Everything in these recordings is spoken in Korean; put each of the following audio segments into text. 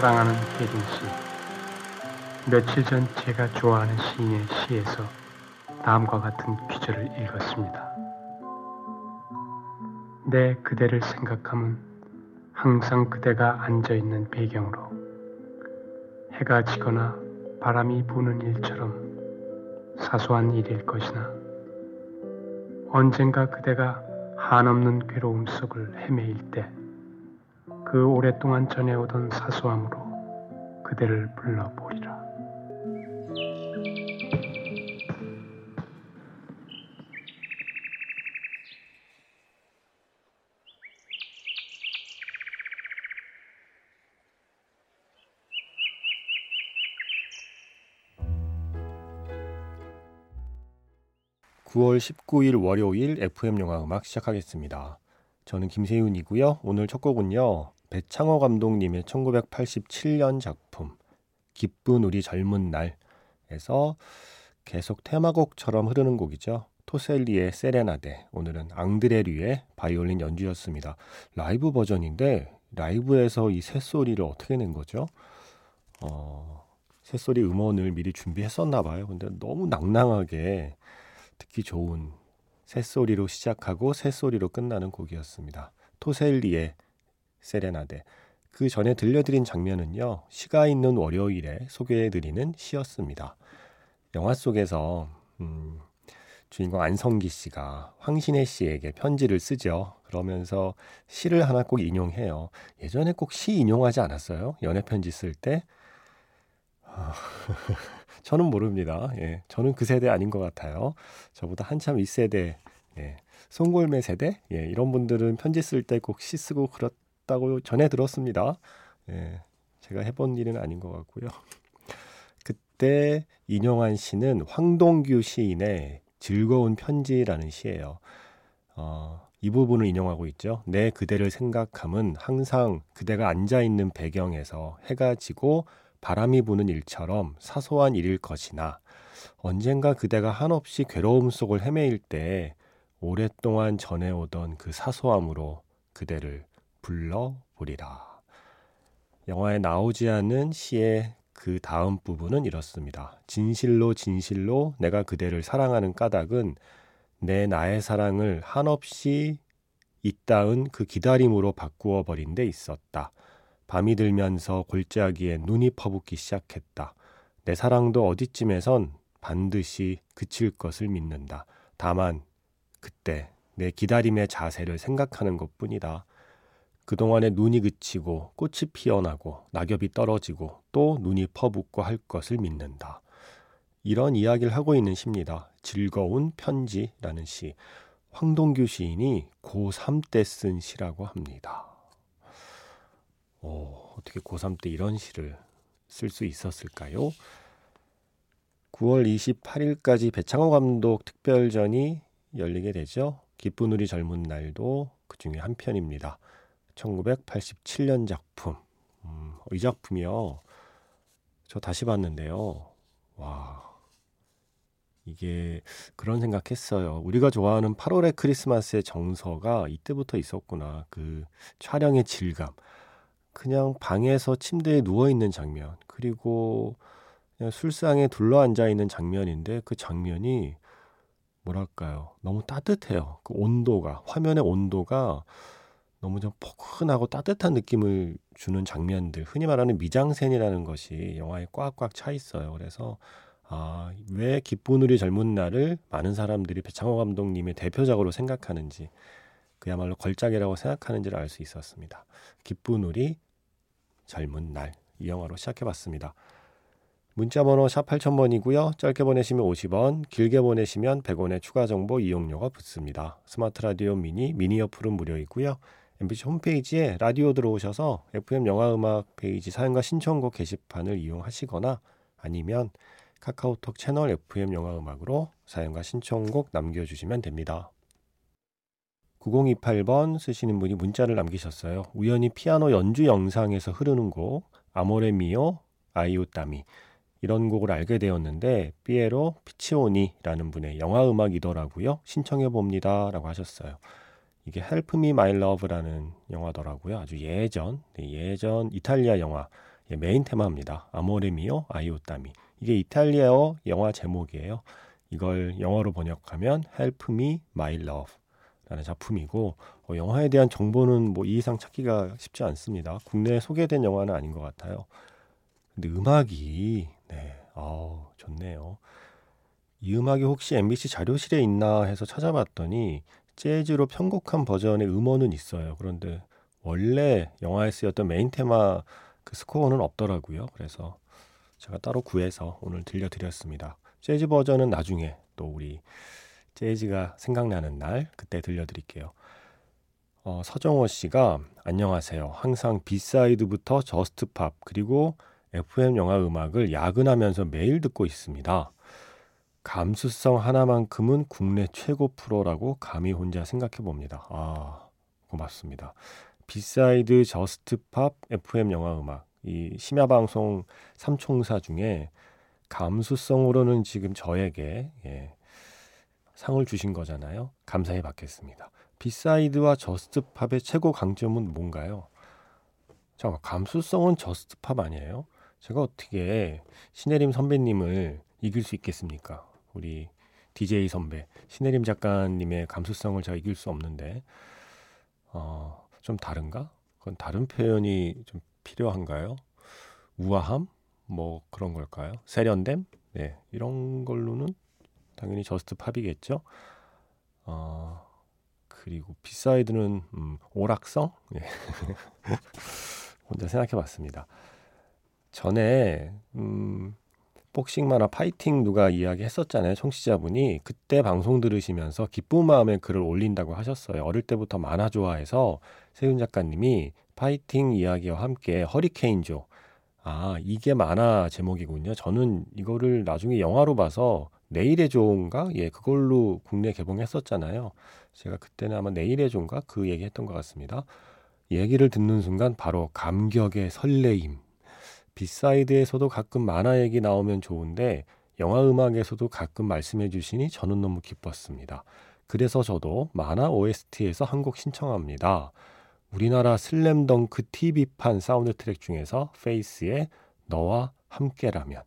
사랑하는 혜린 씨, 며칠 전 제가 좋아하는 시인의 시에서 다음과 같은 귀절을 읽었습니다. 내 그대를 생각하면 항상 그대가 앉아있는 배경으로 해가 지거나 바람이 부는 일처럼 사소한 일일 것이나 언젠가 그대가 한없는 괴로움 속을 헤매일 때 그 오랫동안 전해오던 사소함으로 그대를 불러보리라. (9월 19일) 월요일 FM영화음악 시작하겠습니다. 저는 김세윤이고요. 오늘 첫 곡은요, 배창호 감독님의 1987년 작품 기쁜 우리 젊은 날에서 계속 테마곡처럼 흐르는 곡이죠. 토셀리의 세레나데, 오늘은 앙드레류의 바이올린 연주였습니다. 라이브 버전인데 라이브에서 이 새소리를 어떻게 낸 거죠? 새소리 음원을 미리 준비했었나 봐요. 근데 너무 낭낭하게 듣기 좋은 새소리로 시작하고 새소리로 끝나는 곡이었습니다. 토셀리의 세레나데. 그 전에 들려드린 장면은요, 시가 있는 월요일에 소개해드리는 시였습니다. 영화 속에서 주인공 안성기 씨가 황신혜 씨에게 편지를 쓰죠. 그러면서 시를 하나 꼭 인용해요. 예전에 꼭 시 인용하지 않았어요? 연애편지 쓸 때? 저는 모릅니다. 예, 저는 그 세대 아닌 것 같아요. 저보다 한참 2세대, 예, 송골매 세대, 예, 이런 분들은 편지 쓸 때 꼭 시 쓰고 그렇다고 전해 들었습니다. 예, 제가 해본 일은 아닌 것 같고요. 그때 인용한 시는 황동규 시인의 즐거운 편지라는 시예요. 이 부분을 인용하고 있죠. 내 그대를 생각함은 항상 그대가 앉아있는 배경에서 해가 지고 바람이 부는 일처럼 사소한 일일 것이나 언젠가 그대가 한없이 괴로움 속을 헤매일 때 오랫동안 전해오던 그 사소함으로 그대를 불러보리라. 영화에 나오지 않은 시의 그 다음 부분은 이렇습니다. 진실로 진실로 내가 그대를 사랑하는 까닭은 내 나의 사랑을 한없이 이따은 그 기다림으로 바꾸어 버린 데 있었다. 밤이 들면서 골짜기에 눈이 퍼붓기 시작했다. 내 사랑도 어디쯤에선 반드시 그칠 것을 믿는다. 다만 그때 내 기다림의 자세를 생각하는 것뿐이다. 그동안에 눈이 그치고 꽃이 피어나고 낙엽이 떨어지고 또 눈이 퍼붓고 할 것을 믿는다. 이런 이야기를 하고 있는 시입니다. 즐거운 편지라는 시. 황동규 시인이 고3 때 쓴 시라고 합니다. 어떻게 고3 때 이런 시를 쓸 수 있었을까요? 9월 28일까지 배창호 감독 특별전이 열리게 되죠. 기쁜 우리 젊은 날도 그 중에 한 편입니다. 1987년 작품. 이 작품이요, 저 다시 봤는데요, 와, 이게 그런 생각했어요. 우리가 좋아하는 8월의 크리스마스의 정서가 이때부터 있었구나. 그 촬영의 질감, 그냥 방에서 침대에 누워있는 장면, 그리고 그냥 술상에 둘러앉아있는 장면인데 그 장면이 뭐랄까요, 너무 따뜻해요. 그 온도가, 화면의 온도가 너무 좀 포근하고 따뜻한 느낌을 주는 장면들, 흔히 말하는 미장센이라는 것이 영화에 꽉꽉 차 있어요. 그래서 왜 기쁜 우리 젊은 날을 많은 사람들이 배창호 감독님의 대표작으로 생각하는지, 그야말로 걸작이라고 생각하는지를 알 수 있었습니다. 기쁜 우리 젊은 날, 이 영화로 시작해봤습니다. 문자번호 샵 8000번이고요. 짧게 보내시면 50원, 길게 보내시면 100원의 추가 정보 이용료가 붙습니다. 스마트 라디오 미니 어플은 무료이고요. MBC 홈페이지에 라디오 들어오셔서 FM 영화음악 페이지 사연과 신청곡 게시판을 이용하시거나 아니면 카카오톡 채널 FM 영화음악으로 사연과 신청곡 남겨주시면 됩니다. 9028번 쓰시는 분이 문자를 남기셨어요. 우연히 피아노 연주 영상에서 흐르는 곡 Amore mio Io t'amo, 이런 곡을 알게 되었는데 피에로 피치오니라는 분의 영화음악이더라고요. 신청해봅니다 라고 하셨어요. 이게 Help Me My Love라는 영화더라고요. 아주 예전 이탈리아 영화, 메인 테마입니다. Amore mio Io t'amo. 이게 이탈리아어 영화 제목이에요. 이걸 영어로 번역하면 Help Me My Love 라는 작품이고, 영화에 대한 정보는 뭐 이 이상 찾기가 쉽지 않습니다. 국내에 소개된 영화는 아닌 것 같아요. 근데 음악이 좋네요. 이 음악이 혹시 MBC 자료실에 있나 해서 찾아봤더니 재즈로 편곡한 버전의 음원은 있어요. 그런데 원래 영화에 쓰였던 메인 테마 그 스코어는 없더라고요. 그래서 제가 따로 구해서 오늘 들려드렸습니다. 재즈 버전은 나중에 또 우리 재즈가 생각나는 날 그때 들려드릴게요. 서정호 씨가 안녕하세요. 항상 비사이드부터 저스트팝 그리고 FM 영화 음악을 야근하면서 매일 듣고 있습니다. 감수성 하나만큼은 국내 최고 프로라고 감히 혼자 생각해 봅니다. 아, 고맙습니다. 비사이드 저스트팝 FM 영화 음악, 이 심야방송 삼총사 중에 감수성으로는 지금 저에게 상을 주신 거잖아요. 감사히 받겠습니다. 비사이드와 저스트팝의 최고 강점은 뭔가요? 잠깐, 감수성은 저스트팝 아니에요? 제가 어떻게 신혜림 선배님을 이길 수 있겠습니까? 우리 DJ 선배 신혜림 작가님의 감수성을 제가 이길 수 없는데, 좀 다른가? 그건 다른 표현이 좀 필요한가요? 우아함? 뭐 그런 걸까요? 세련됨? 네, 이런 걸로는 당연히 저스트 팝이겠죠. 그리고 비사이드는 오락성? 네. 혼자 생각해봤습니다. 전에 복싱 만화 파이팅 누가 이야기했었잖아요. 청취자분이 그때 방송 들으시면서 기쁜 마음에 글을 올린다고 하셨어요. 어릴 때부터 만화 좋아해서 세윤 작가님이 파이팅 이야기와 함께 허리케인 조, 이게 만화 제목이군요. 저는 이거를 나중에 영화로 봐서 내일의 조인가? 그걸로 국내 개봉했었잖아요. 제가 그때는 아마 내일의 조인가? 그 얘기했던 것 같습니다. 얘기를 듣는 순간 바로 감격의 설레임. 비사이드에서도 가끔 만화 얘기 나오면 좋은데 영화 음악에서도 가끔 말씀해 주시니 저는 너무 기뻤습니다. 그래서 저도 만화 OST에서 한 곡 신청합니다. 우리나라 슬램덩크 TV판 사운드 트랙 중에서 페이스의 너와 함께라면,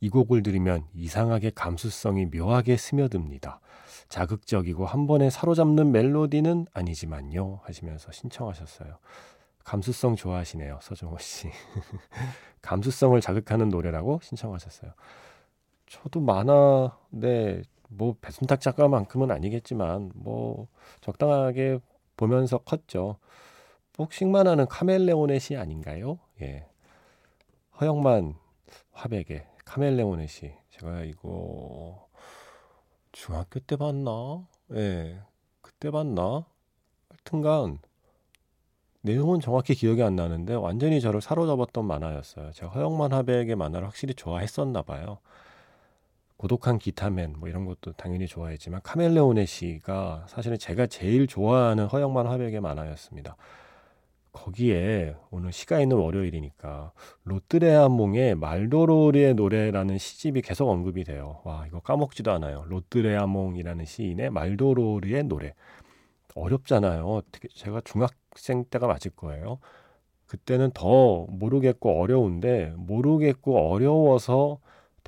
이 곡을 들으면 이상하게 감수성이 묘하게 스며듭니다. 자극적이고 한 번에 사로잡는 멜로디는 아니지만요 하시면서 신청하셨어요. 감수성 좋아하시네요, 서정호 씨. 감수성을 자극하는 노래라고 신청하셨어요. 저도 만화, 뭐 배순탁 작가만큼은 아니겠지만 뭐 적당하게 보면서 컸죠. 복싱 만화는 카멜레온의 시 아닌가요? 허영만 화백의 카멜레온의 시. 제가 이거 중학교 때 봤나? 그때 봤나? 하여튼간 내용은 정확히 기억이 안 나는데 완전히 저를 사로잡았던 만화였어요. 제가 허영만 화백의 만화를 확실히 좋아했었나 봐요. 고독한 기타맨 뭐 이런 것도 당연히 좋아했지만 카멜레온의 시가 사실은 제가 제일 좋아하는 허영만 화백의 만화였습니다. 거기에 오늘 시가 있는 월요일이니까 로트레아몽의 말도로르의 노래라는 시집이 계속 언급이 돼요. 와, 이거 까먹지도 않아요. 로트레아몽이라는 시인의 말도로르의 노래. 어렵잖아요. 제가 중학생 때가 맞을 거예요. 그때는 더 모르겠고 어려운데, 모르겠고 어려워서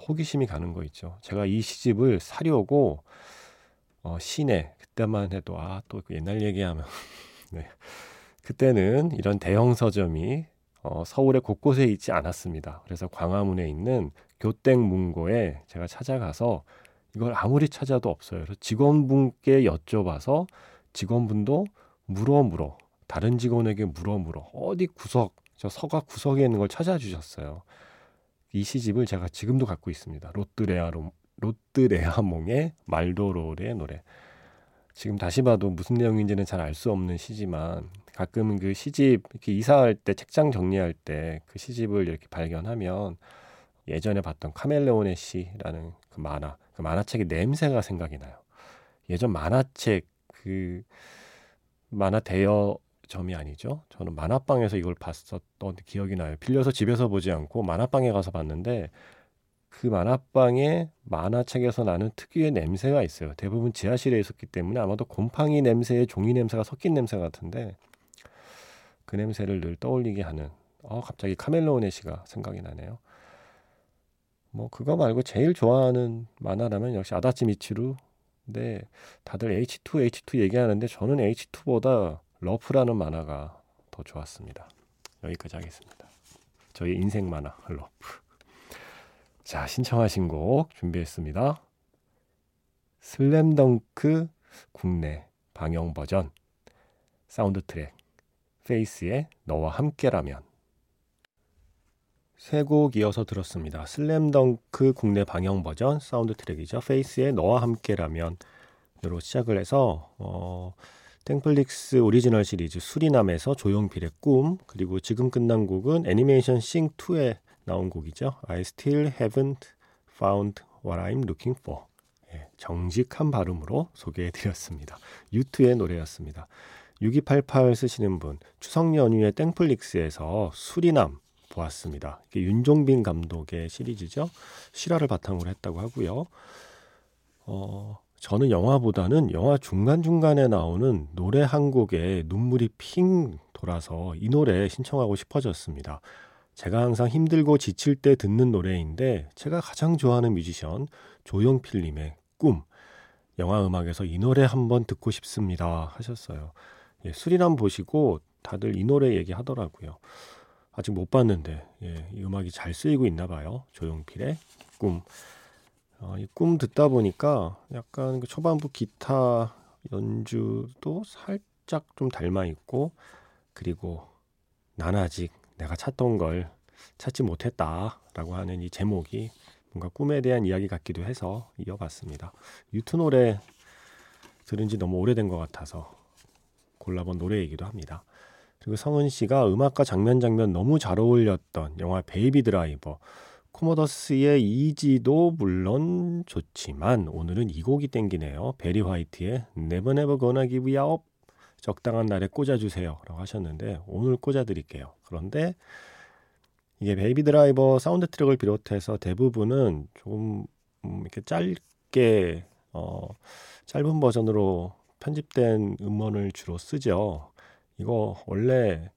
호기심이 가는 거 있죠. 제가 이 시집을 사려고 시내, 그때만 해도 또 옛날 얘기하면 그때는 이런 대형 서점이 서울의 곳곳에 있지 않았습니다. 그래서 광화문에 있는 교땡문고에 제가 찾아가서 이걸 아무리 찾아도 없어요. 그래서 직원분께 여쭤봐서 직원분도 물어 다른 직원에게 물어 어디 구석, 저 서가 구석에 있는 걸 찾아주셨어요. 이 시집을 제가 지금도 갖고 있습니다. 로트레아몽의 말도로르의 노래. 지금 다시 봐도 무슨 내용인지는 잘 알 수 없는 시지만 가끔 그 시집 이렇게 이사할 때 책장 정리할 때 그 시집을 이렇게 발견하면 예전에 봤던 카멜레온의 시라는 그 만화, 그 만화책의 냄새가 생각이 나요. 예전 만화책 그 만화 대여점이 아니죠. 저는 만화방에서 이걸 봤었던 기억이 나요. 빌려서 집에서 보지 않고 만화방에 가서 봤는데 그 만화방에 만화책에서 나는 특유의 냄새가 있어요. 대부분 지하실에 있었기 때문에 아마도 곰팡이 냄새에 종이 냄새가 섞인 냄새 같은데 그 냄새를 늘 떠올리게 하는 갑자기 카멜레온의 시가 생각이 나네요. 뭐 그거 말고 제일 좋아하는 만화라면 역시 아다치 미치루. 근데 다들 H2 얘기하는데 저는 H2보다 러프라는 만화가 더 좋았습니다. 여기까지 하겠습니다. 저희 인생 만화 러프. 자, 신청하신 곡 준비했습니다. 슬램덩크 국내 방영 버전 사운드 트랙 페이스의 너와 함께라면. 세 곡 이어서 들었습니다. 슬램덩크 국내 방영 버전 사운드 트랙이죠. 페이스의 너와 함께라면으로 시작을 해서 땡플릭스 오리지널 시리즈 수리남에서 조용필의 꿈, 그리고 지금 끝난 곡은 애니메이션 싱2에 나온 곡이죠. I still haven't found what I'm looking for. 예, 정직한 발음으로 소개해드렸습니다. U2의 노래였습니다. 6288 쓰시는 분, 추석 연휴에 땡플릭스에서 수리남 보았습니다. 이게 윤종빈 감독의 시리즈죠. 실화를 바탕으로 했다고 하고요. 저는 영화보다는 영화 중간중간에 나오는 노래 한 곡에 눈물이 핑 돌아서 이 노래 신청하고 싶어졌습니다. 제가 항상 힘들고 지칠 때 듣는 노래인데 제가 가장 좋아하는 뮤지션 조용필님의 꿈, 영화음악에서 이 노래 한번 듣고 싶습니다 하셨어요. 예, 수리남 보시고 다들 이 노래 얘기하더라고요. 아직 못 봤는데 이 음악이 잘 쓰이고 있나 봐요. 조용필의 꿈. 이 꿈 듣다 보니까 약간 그 초반부 기타 연주도 살짝 좀 닮아있고, 그리고 난 아직 내가 찾던 걸 찾지 못했다라고 하는 이 제목이 뭔가 꿈에 대한 이야기 같기도 해서 이어봤습니다. 유튜브 노래 들은 지 너무 오래된 것 같아서 골라본 노래이기도 합니다. 그리고 성은씨가 음악과 장면 너무 잘 어울렸던 영화 베이비 드라이버, 코모더스의 이지도 물론 좋지만 오늘은 이 곡이 땡기네요. 베리 화이트의 Never Never Gonna Give You Up, 적당한 날에 꽂아주세요 라고 하셨는데 오늘 꽂아드릴게요. 그런데 이게 베이비 드라이버 사운드 트랙을 비롯해서 대부분은 조금 이렇게 짧게 짧은 버전으로 편집된 음원을 주로 쓰죠. 이거 원래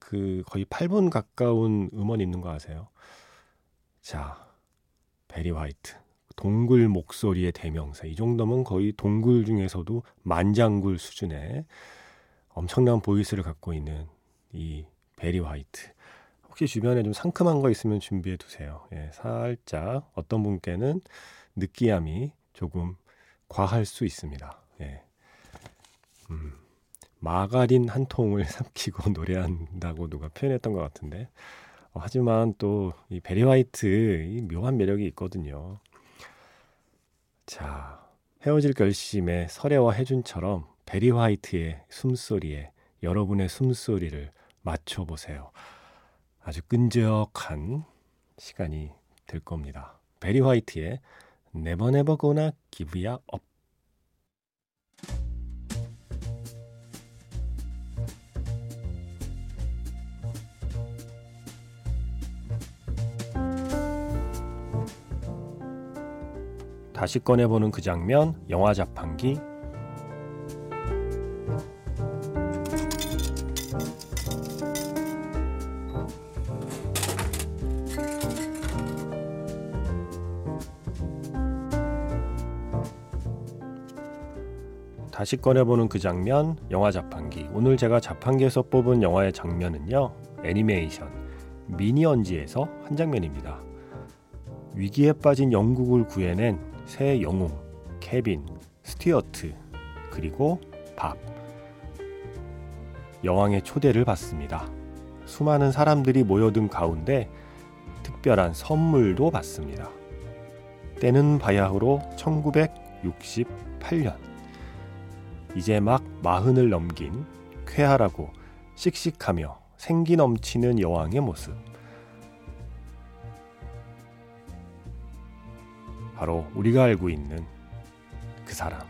그 거의 8분 가까운 음원 있는 거 아세요? 자, 베리 화이트, 동굴 목소리의 대명사. 이 정도면 거의 동굴 중에서도 만장굴 수준의 엄청난 보이스를 갖고 있는 이 베리 화이트. 혹시 주변에 좀 상큼한 거 있으면 준비해 두세요. 예, 살짝 어떤 분께는 느끼함이 조금 과할 수 있습니다. 예. 마가린 한 통을 삼키고 노래한다고 누가 표현했던 것 같은데, 하지만 또 이 베리 화이트 이 묘한 매력이 있거든요. 자, 헤어질 결심의 설애와 해준처럼 베리 화이트의 숨소리에 여러분의 숨소리를 맞춰보세요. 아주 끈적한 시간이 될 겁니다. 베리 화이트의 Never Never Gonna Give You Up. 다시 꺼내보는 그 장면, 영화 자판기. 다시 꺼내보는 그 장면, 영화 자판기. 오늘 제가 자판기에서 뽑은 영화의 장면은요, 애니메이션 미니언즈에서 한 장면입니다. 위기에 빠진 영국을 구해낸 새 영웅 케빈, 스튜어트, 그리고 밥. 여왕의 초대를 받습니다. 수많은 사람들이 모여든 가운데 특별한 선물도 받습니다. 때는 바야흐로 1968년. 이제 막 40을 넘긴 쾌활하고 씩씩하며 생기 넘치는 여왕의 모습. 바로 우리가 알고 있는 그 사람,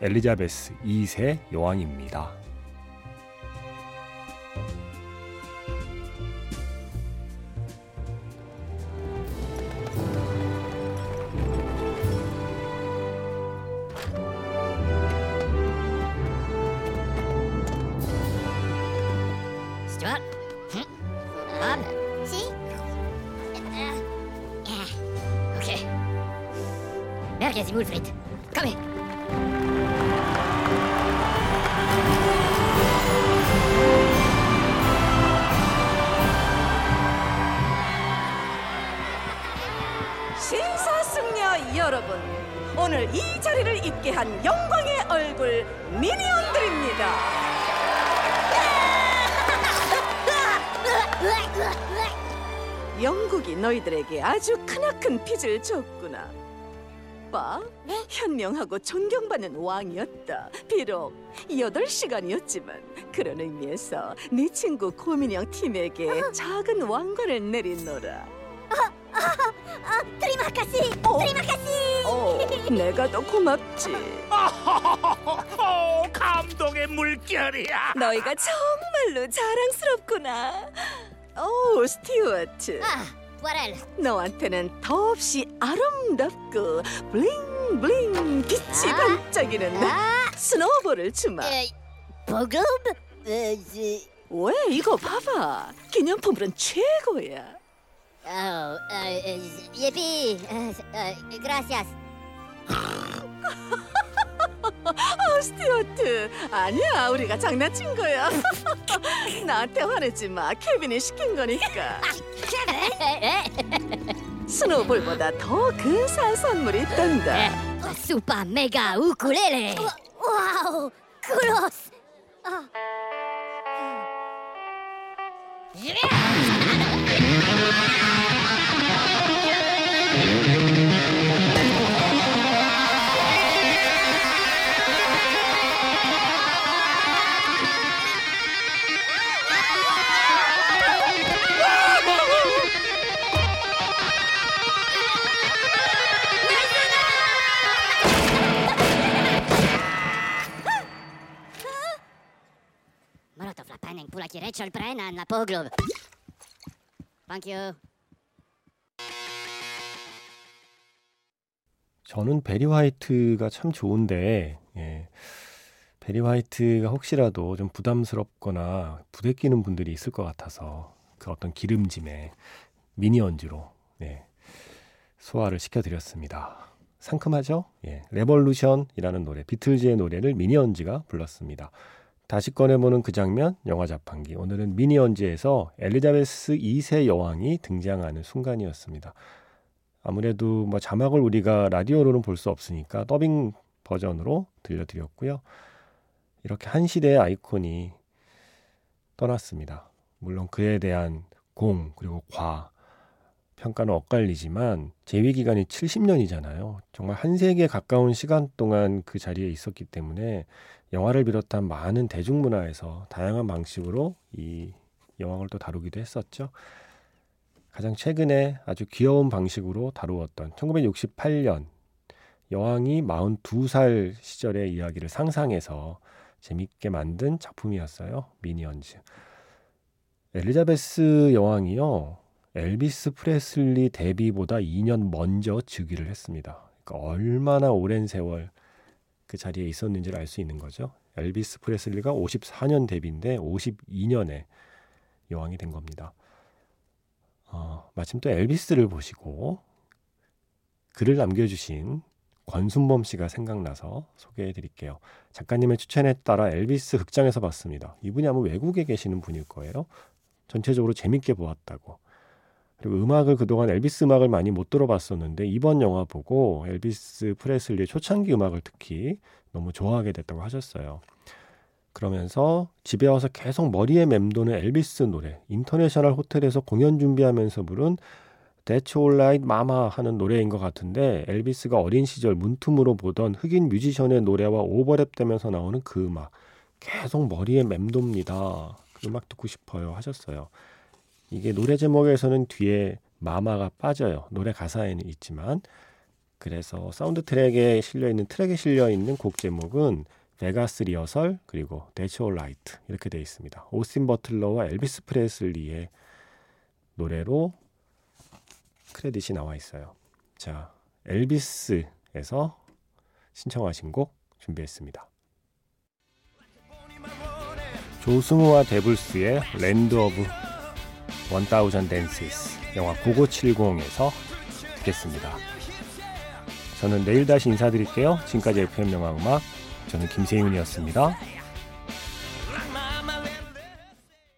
엘리자베스 2세 여왕입니다. What? See? Yeah. Okay. Merguez et moules frites. Come here. 신사숙녀 여러분, 오늘 이 자리를 입게 한 영광의 얼굴 미니언들입니다. 영국이 너희들에게 아주 크나큰 빚을 줬구나. 빠, 네? 현명하고 존경받는 왕이었다. 비록 8시간이었지만 그런 의미에서 네 친구 고민형 팀에게 작은 왕관을 내리노라. 트리마카시! 트리마카시! 내가 더 고맙지. 감동의 물결이야. 너희가 정말로 자랑스럽구나. 오, 스튜어트. 너한테는 더없이 아름답고 블링블링 빛이 반짝이는 스노우볼을 주마. 보금? 왜, 이거 봐봐. 기념품으로는 최고야. 예비, 그라시아스. 스튜어트, 아니야, 우리가 장난친 거야. 나한테 화내지 마, 케빈이 시킨 거니까. 스노볼보다 더 근사한 선물이 있단다. 슈퍼 메가 우쿨렐레. 와우, 클로스. Rachel Brennan, la Poglob. Thank you. 저는 베리 화이트가 참 좋은데, 베리 화이트가 혹시라도 좀 부담스럽거나 부대끼는 분들이 있을 것 같아서 그 어떤 기름짐에 미니언즈로 소화를 시켜드렸습니다. 상큼하죠? 레볼루션이라는 노래, 비틀즈의 노래를 미니언즈가 불렀습니다. 다시 꺼내보는 그 장면, 영화 자판기. 오늘은 미니언즈에서 엘리자베스 2세 여왕이 등장하는 순간이었습니다. 아무래도 자막을 우리가 라디오로는 볼 수 없으니까 더빙 버전으로 들려드렸고요. 이렇게 한 시대의 아이콘이 떠났습니다. 물론 그에 대한 공 그리고 과 평가는 엇갈리지만 재위기간이 70년이잖아요. 정말 한 세기에 가까운 시간 동안 그 자리에 있었기 때문에 영화를 비롯한 많은 대중문화에서 다양한 방식으로 이 여왕을 또 다루기도 했었죠. 가장 최근에 아주 귀여운 방식으로 다루었던 1968년 여왕이 42살 시절의 이야기를 상상해서 재밌게 만든 작품이었어요. 미니언즈. 엘리자베스 여왕이요, 엘비스 프레슬리 데뷔보다 2년 먼저 즉위를 했습니다. 그러니까 얼마나 오랜 세월 그 자리에 있었는지를 알 수 있는 거죠. 엘비스 프레슬리가 54년 데뷔인데 52년에 여왕이 된 겁니다. 마침 또 엘비스를 보시고 글을 남겨주신 권순범 씨가 생각나서 소개해드릴게요. 작가님의 추천에 따라 엘비스 극장에서 봤습니다. 이분이 아마 외국에 계시는 분일 거예요. 전체적으로 재밌게 보았다고. 그리고 음악을 그동안 엘비스 음악을 많이 못 들어봤었는데 이번 영화 보고 엘비스 프레슬리의 초창기 음악을 특히 너무 좋아하게 됐다고 하셨어요. 그러면서 집에 와서 계속 머리에 맴도는 엘비스 노래, 인터내셔널 호텔에서 공연 준비하면서 부른 That's All Right Mama 하는 노래인 것 같은데, 엘비스가 어린 시절 문틈으로 보던 흑인 뮤지션의 노래와 오버랩되면서 나오는 그 음악 계속 머리에 맴돕니다. 그 음악 듣고 싶어요 하셨어요. 이게 노래 제목에서는 뒤에 마마가 빠져요. 노래 가사에는 있지만. 그래서 사운드 트랙에 실려있는 곡 제목은 베가스 리허설 그리고 That's All Right 이렇게 되어 있습니다. 오스틴 버틀러와 엘비스 프레슬리의 노래로 크레딧이 나와 있어요. 자, 엘비스에서 신청하신 곡 준비했습니다. 조스모와 데블스의 랜드 오브 1000 댄시스 영화 9970에서 듣겠습니다. 저는 내일 다시 인사드릴게요. 지금까지 FM영화음악, 저는 김세윤이었습니다.